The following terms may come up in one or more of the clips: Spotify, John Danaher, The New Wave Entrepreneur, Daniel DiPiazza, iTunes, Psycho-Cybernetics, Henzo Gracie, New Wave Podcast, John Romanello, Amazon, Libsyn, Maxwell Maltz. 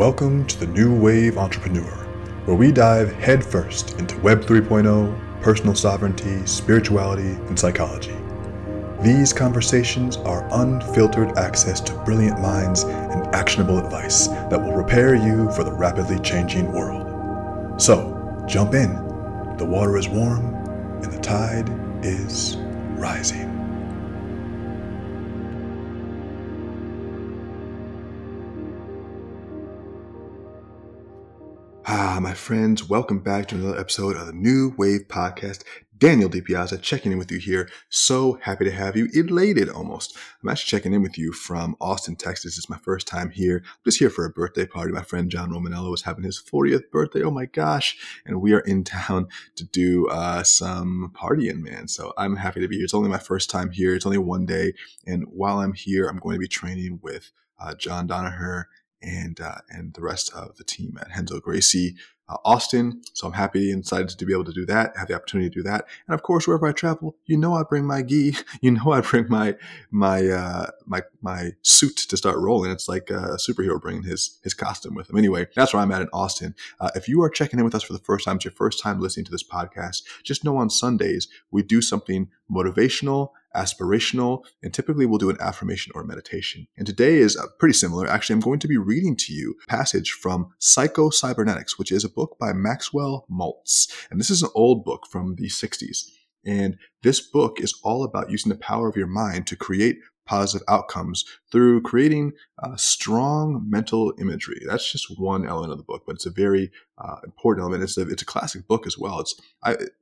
Welcome to the New Wave Entrepreneur, where we dive headfirst into Web 3.0, personal sovereignty, spirituality, and psychology. These conversations are unfiltered access to brilliant minds and actionable advice that will prepare you for the rapidly changing world. So, jump in. The water is warm and the tide is rising. My friends, welcome back to another episode of the New Wave Podcast. Daniel DiPiazza checking in with you here. So happy to have you. Elated almost. I'm actually checking in with you from Austin, Texas. It's my first time here. I'm just here for a birthday party. My friend John Romanello is having his 40th birthday. Oh my gosh. And we are in town to do some partying, man. So I'm happy to be here. It's only my first time here. It's only one day. And while I'm here, I'm going to be training with John Danaher and the rest of the team at Henzo Gracie, Austin. So I'm happy and excited to be able to do that, have the opportunity to do that. And of course, wherever I travel, you know I bring my gi, you know I bring my suit to start rolling. It's like a superhero bringing his costume with him. Anyway, that's where I'm at in Austin. If you are checking in with us for the first time, it's your first time listening to this podcast, just know on Sundays we do something motivational, aspirational, and typically we'll do an affirmation or a meditation. And today is pretty similar. Actually, I'm going to be reading to you a passage from Psycho-Cybernetics, which is a book by Maxwell Maltz. And this is an old book from the 60s. And this book is all about using the power of your mind to create positive outcomes through creating strong mental imagery. That's just one element of the book, but it's a very important element. It's a classic book as well.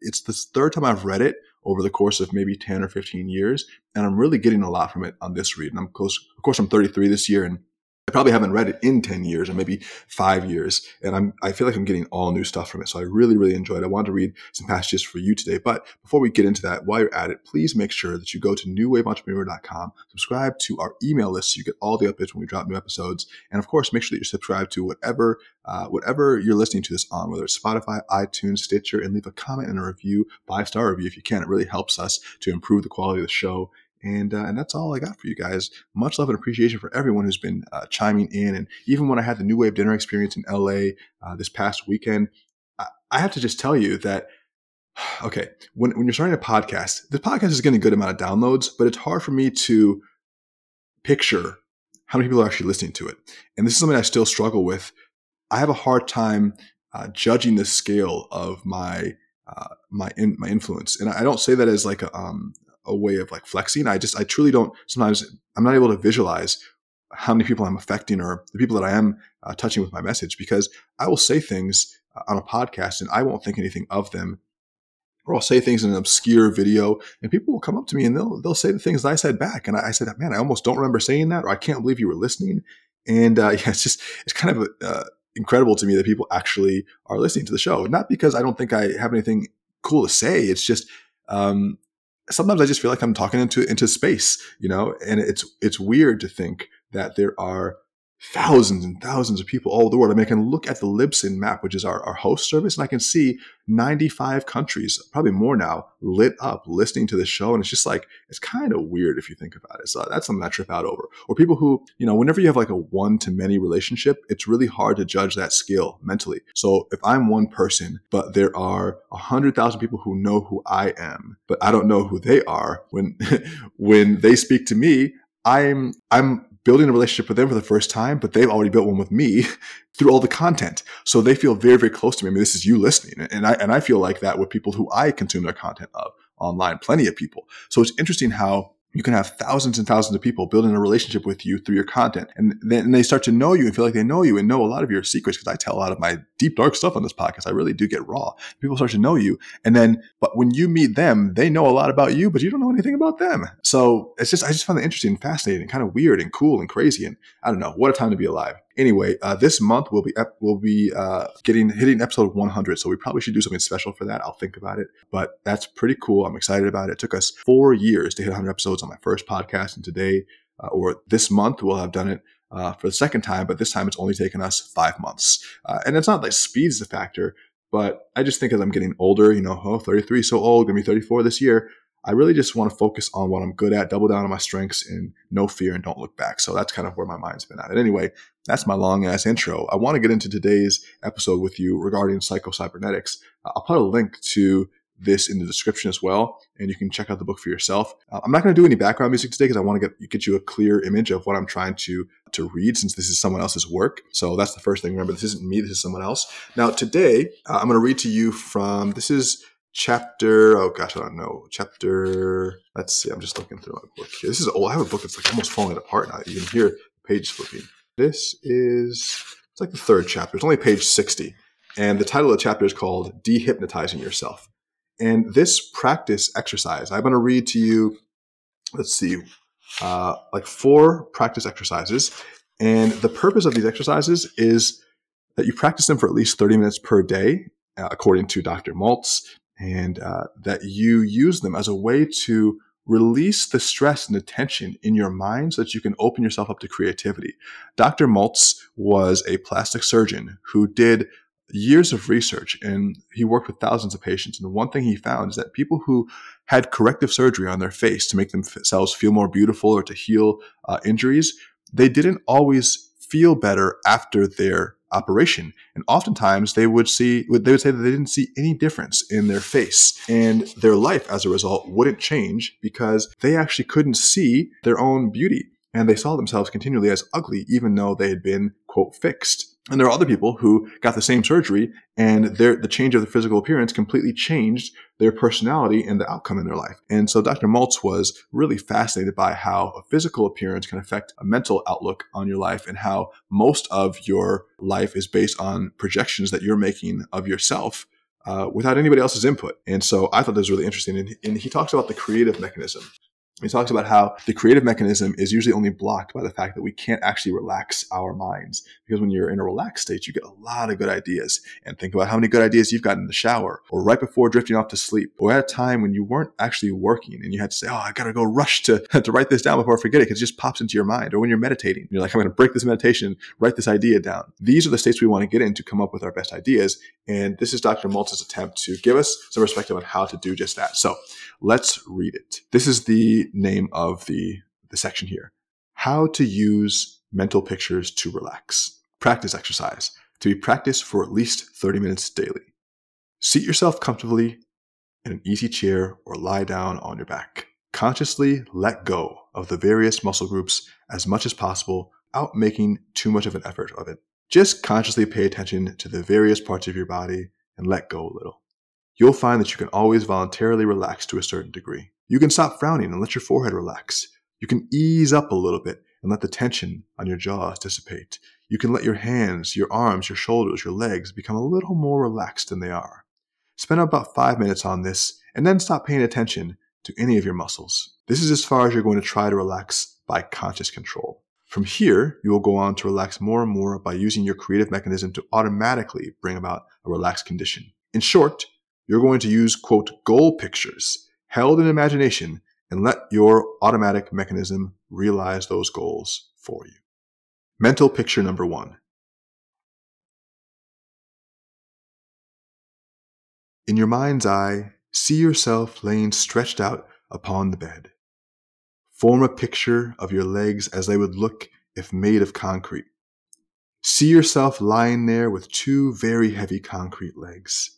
It's the third time I've read it over the course of maybe 10 or 15 years, and I'm really getting a lot from it on this read. And I'm close. Of course, I'm 33 this year, and I probably haven't read it in 10 years or maybe 5 years, and I feel like I'm getting all new stuff from it. So I really, really enjoyed it. I wanted to read some passages for you today. But before we get into that, while you're at it, please make sure that you go to newwaveentrepreneur.com, subscribe to our email list so you get all the updates when we drop new episodes. And of course, make sure that you're subscribed to whatever you're listening to this on, whether it's Spotify, iTunes, Stitcher, and leave a comment and a review, 5-star review if you can. It really helps us to improve the quality of the show. And that's all I got for you guys. Much love and appreciation for everyone who's been chiming in. And even when I had the New Wave dinner experience in LA this past weekend, I have to just tell you that, okay, when you're starting a podcast, the podcast is getting a good amount of downloads, but it's hard for me to picture how many people are actually listening to it. And this is something I still struggle with. I have a hard time judging the scale of my influence. And I don't say that as like a way of like flexing. I truly don't. Sometimes I'm not able to visualize how many people I'm affecting or the people that I am touching with my message, because I will say things on a podcast and I won't think anything of them, or I'll say things in an obscure video and people will come up to me and they'll say the things that I said back. And I said, man, I almost don't remember saying that, or I can't believe you were listening. And it's kind of incredible to me that people actually are listening to the show. Not because I don't think I have anything cool to say. It's just, sometimes I just feel like I'm talking into space, you know, and it's weird to think that there are thousands and thousands of people all over the world. I mean, I can look at the Libsyn map, which is our host service, and I can see 95 countries, probably more now, lit up listening to the show. And it's just like, it's kind of weird if you think about it. So that's something I trip out over. Or people who, you know, whenever you have like a one-to-many relationship, it's really hard to judge that skill mentally. So if I'm one person, but there are 100,000 people who know who I am, but I don't know who they are, when they speak to me, I'm building a relationship with them for the first time, but they've already built one with me through all the content. So they feel very, very close to me. I mean, this is you listening. And I feel like that with people who I consume their content of online, plenty of people. So it's interesting how you can have thousands and thousands of people building a relationship with you through your content. And then they start to know you and feel like they know you and know a lot of your secrets, because I tell a lot of my deep, dark stuff on this podcast. I really do get raw. People start to know you. And then, but when you meet them, they know a lot about you, but you don't know anything about them. So I just found it interesting and fascinating and kind of weird and cool and crazy. And I don't know, what a time to be alive. Anyway, this month we'll be hitting episode 100, so we probably should do something special for that. I'll think about it, but that's pretty cool. I'm excited about it. It took us 4 years to hit 100 episodes on my first podcast, and today or this month we'll have done it for the second time, but this time it's only taken us 5 months. And it's not like speed's the factor, but I just think as I'm getting older, you know, 33, so old, gonna be 34 this year, I really just want to focus on what I'm good at, double down on my strengths, and no fear and don't look back. So that's kind of where my mind's been at. And anyway, that's my long-ass intro. I want to get into today's episode with you regarding Psycho-Cybernetics. I'll put a link to this in the description as well, and you can check out the book for yourself. I'm not going to do any background music today because I want to get you a clear image of what I'm trying to read, since this is someone else's work. So that's the first thing. Remember, this isn't me, this is someone else. Now, today, I'm going to read to you from, this is chapter, oh gosh, I don't know, chapter, let's see, I'm just looking through my book here. This is old, I have a book that's like almost falling apart now. You can hear page flipping. This is, it's like the third chapter. It's only page 60. And the title of the chapter is called Dehypnotizing Yourself. And this practice exercise, I'm going to read to you, let's see, like 4 practice exercises. And the purpose of these exercises is that you practice them for at least 30 minutes per day, according to Dr. Maltz, and that you use them as a way to release the stress and the tension in your mind so that you can open yourself up to creativity. Dr. Maltz was a plastic surgeon who did years of research, and he worked with thousands of patients. And the one thing he found is that people who had corrective surgery on their face to make themselves feel more beautiful or to heal injuries, they didn't always feel better after their operation. And oftentimes they would say that they didn't see any difference in their face, and their life as a result wouldn't change because they actually couldn't see their own beauty. And they saw themselves continually as ugly, even though they had been, quote, fixed. And there are other people who got the same surgery, and the change of the physical appearance completely changed their personality and the outcome in their life. And so Dr. Maltz was really fascinated by how a physical appearance can affect a mental outlook on your life, and how most of your life is based on projections that you're making of yourself without anybody else's input. And so I thought that was really interesting. And he talks about the creative mechanism. He talks about how the creative mechanism is usually only blocked by the fact that we can't actually relax our minds. Because when you're in a relaxed state, you get a lot of good ideas. And think about how many good ideas you've gotten in the shower, or right before drifting off to sleep, or at a time when you weren't actually working and you had to say, oh, I got to go rush to write this down before I forget it, because it just pops into your mind. Or when you're meditating, you're like, I'm going to break this meditation, write this idea down. These are the states we want to get in to come up with our best ideas. And this is Dr. Maltz's attempt to give us some perspective on how to do just that. So let's read it. This is the name of the section here. How to use mental pictures to relax. Practice exercise to be practiced for at least 30 minutes daily. Seat yourself comfortably in an easy chair or lie down on your back. Consciously let go of the various muscle groups as much as possible without making too much of an effort of it. Just consciously pay attention to the various parts of your body and let go a little. You'll find that you can always voluntarily relax to a certain degree. You can stop frowning and let your forehead relax. You can ease up a little bit and let the tension on your jaws dissipate. You can let your hands, your arms, your shoulders, your legs become a little more relaxed than they are. Spend about 5 minutes on this and then stop paying attention to any of your muscles. This is as far as you're going to try to relax by conscious control. From here, you will go on to relax more and more by using your creative mechanism to automatically bring about a relaxed condition. In short, you're going to use, quote, goal pictures held in imagination, and let your automatic mechanism realize those goals for you. Mental picture number 1. In your mind's eye, see yourself laying stretched out upon the bed. Form a picture of your legs as they would look if made of concrete. See yourself lying there with 2 very heavy concrete legs.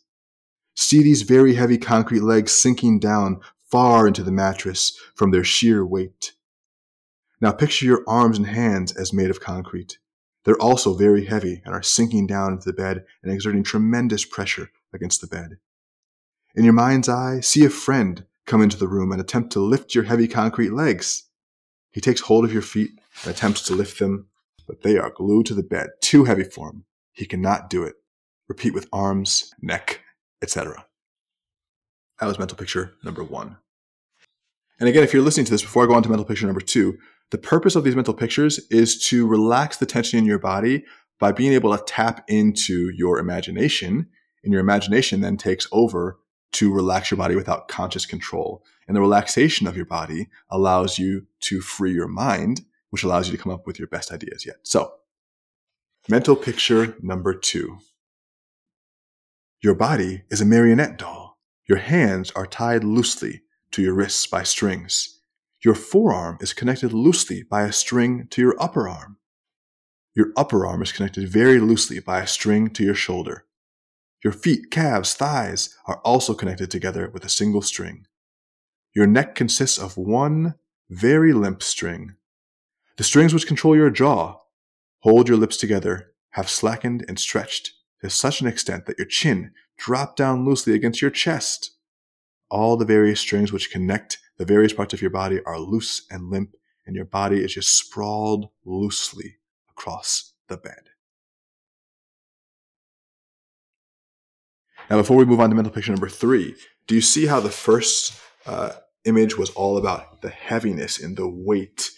See these very heavy concrete legs sinking down far into the mattress from their sheer weight. Now picture your arms and hands as made of concrete. They're also very heavy and are sinking down into the bed and exerting tremendous pressure against the bed. In your mind's eye, see a friend come into the room and attempt to lift your heavy concrete legs. He takes hold of your feet and attempts to lift them, but they are glued to the bed, too heavy for him. He cannot do it. Repeat with arms, neck, etc. That was mental picture number 1. And again, if you're listening to this, before I go on to mental picture number 2, the purpose of these mental pictures is to relax the tension in your body by being able to tap into your imagination, and your imagination then takes over to relax your body without conscious control. And the relaxation of your body allows you to free your mind, which allows you to come up with your best ideas yet. So, mental picture number 2. Your body is a marionette doll. Your hands are tied loosely to your wrists by strings. Your forearm is connected loosely by a string to your upper arm. Your upper arm is connected very loosely by a string to your shoulder. Your feet, calves, thighs are also connected together with a single string. Your neck consists of one very limp string. The strings which control your jaw hold your lips together, have slackened and stretched to such an extent that your chin dropped down loosely against your chest. All the various strings which connect the various parts of your body are loose and limp, and your body is just sprawled loosely across the bed. Now, before we move on to mental picture number 3, do you see how the first image was all about the heaviness and the weight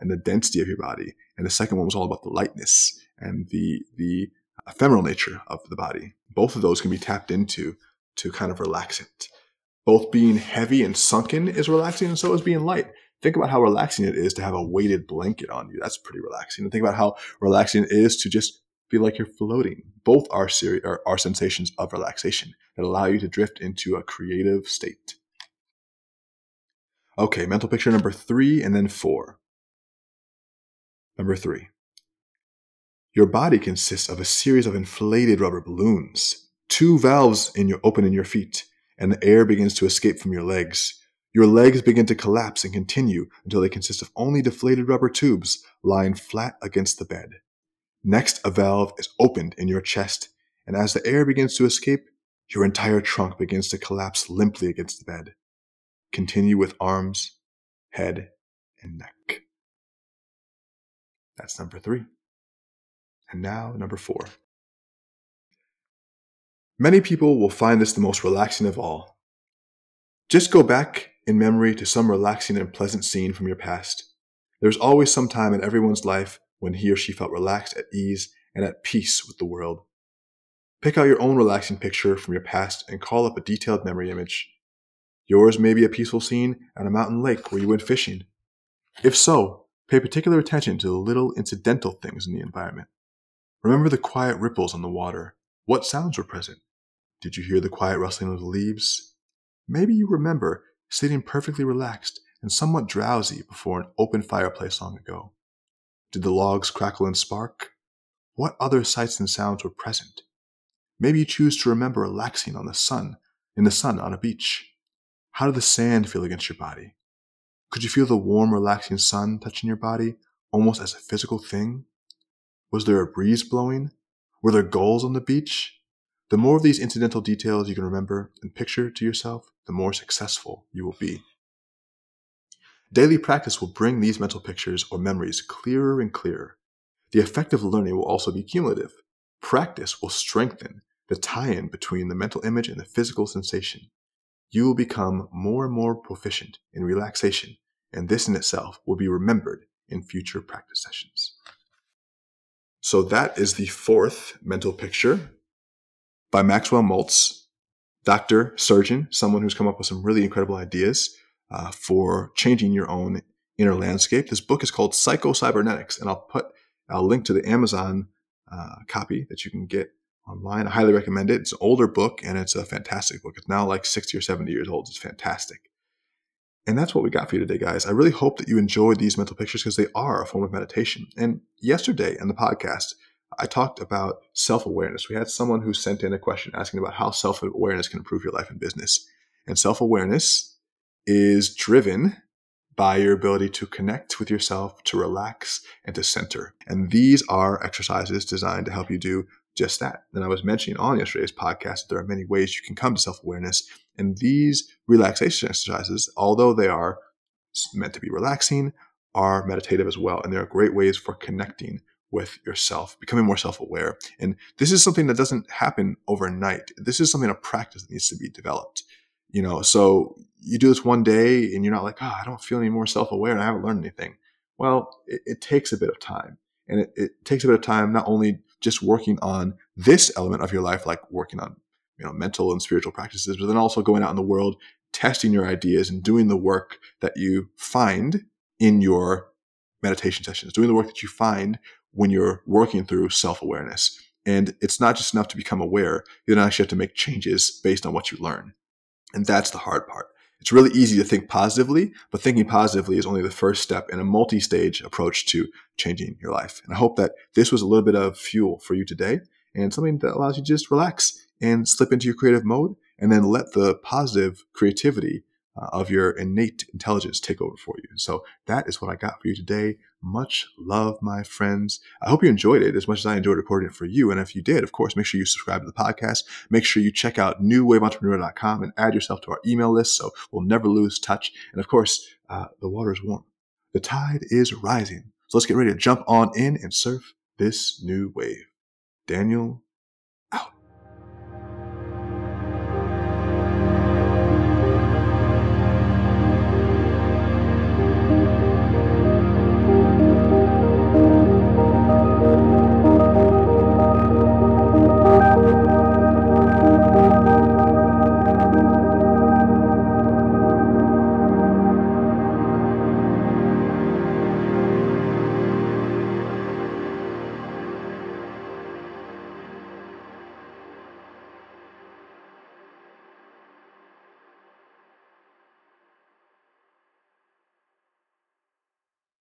and the density of your body, and the second one was all about the lightness and the ephemeral nature of the body? Both of those can be tapped into to kind of relax it. Both being heavy and sunken is relaxing, and so is being light. Think about how relaxing it is to have a weighted blanket on you. That's pretty relaxing. And think about how relaxing it is to just feel like you're floating. Both are sensations of relaxation that allow you to drift into a creative state. Okay, mental picture number 3 and then 4. Number 3. Your body consists of a series of inflated rubber balloons. 2 valves open in your feet, and the air begins to escape from your legs. Your legs begin to collapse and continue until they consist of only deflated rubber tubes lying flat against the bed. Next, a valve is opened in your chest, and as the air begins to escape, your entire trunk begins to collapse limply against the bed. Continue with arms, head, and neck. That's number 3. And now, number 4. Many people will find this the most relaxing of all. Just go back in memory to some relaxing and pleasant scene from your past. There's always some time in everyone's life when he or she felt relaxed, at ease, and at peace with the world. Pick out your own relaxing picture from your past and call up a detailed memory image. Yours may be a peaceful scene at a mountain lake where you went fishing. If so, pay particular attention to the little incidental things in the environment. Remember the quiet ripples on the water. What sounds were present? Did you hear the quiet rustling of the leaves? Maybe you remember sitting perfectly relaxed and somewhat drowsy before an open fireplace long ago. Did the logs crackle and spark? What other sights and sounds were present? Maybe you choose to remember relaxing in the sun on a beach. How did the sand feel against your body? Could you feel the warm, relaxing sun touching your body, almost as a physical thing? Was there a breeze blowing? Were there gulls on the beach? The more of these incidental details you can remember and picture to yourself, the more successful you will be. Daily practice will bring these mental pictures or memories clearer and clearer. The effect of learning will also be cumulative. Practice will strengthen the tie-in between the mental image and the physical sensation. You will become more and more proficient in relaxation, and this in itself will be remembered in future practice sessions. So that is the 4th mental picture by Maxwell Maltz, doctor, surgeon, someone who's come up with some really incredible ideas for changing your own inner landscape. This book is called Psycho-Cybernetics, and I'll link to the Amazon copy that you can get online. I highly recommend it. It's an older book, and it's a fantastic book. It's now like 60 or 70 years old. It's fantastic. And that's what we got for you today, guys. I really hope that you enjoyed these mental pictures because they are a form of meditation. And yesterday on the podcast, I talked about self-awareness. We had someone who sent in a question asking about how self-awareness can improve your life and business. And self-awareness is driven by your ability to connect with yourself, to relax, and to center. And these are exercises designed to help you do just that. And I was mentioning on yesterday's podcast that there are many ways you can come to self-awareness. And these relaxation exercises, although they are meant to be relaxing, are meditative as well. And they are great ways for connecting with yourself, becoming more self-aware. And this is something that doesn't happen overnight. This is something, a practice that needs to be developed. You know, so you do this one day and you're not like, I don't feel any more self-aware and I haven't learned anything. Well, it takes a bit of time. And it takes a bit of time, not only just working on this element of your life, like working on, mental and spiritual practices, but then also going out in the world, testing your ideas and doing the work that you find in your meditation sessions, doing the work that you find when you're working through self-awareness. And it's not just enough to become aware. You then actually have to make changes based on what you learn. And that's the hard part. It's really easy to think positively, but thinking positively is only the first step in a multi-stage approach to changing your life. And I hope that this was a little bit of fuel for you today and something that allows you to just relax and slip into your creative mode and then let the positive creativity of your innate intelligence take over for you. So that is what I got for you today. Much love, my friends. I hope you enjoyed it as much as I enjoyed recording it for you. And if you did, of course, make sure you subscribe to the podcast. Make sure you check out newwaveentrepreneur.com and add yourself to our email list so we'll never lose touch. And of course, the water is warm. The tide is rising. So let's get ready to jump on in and surf this new wave. Daniel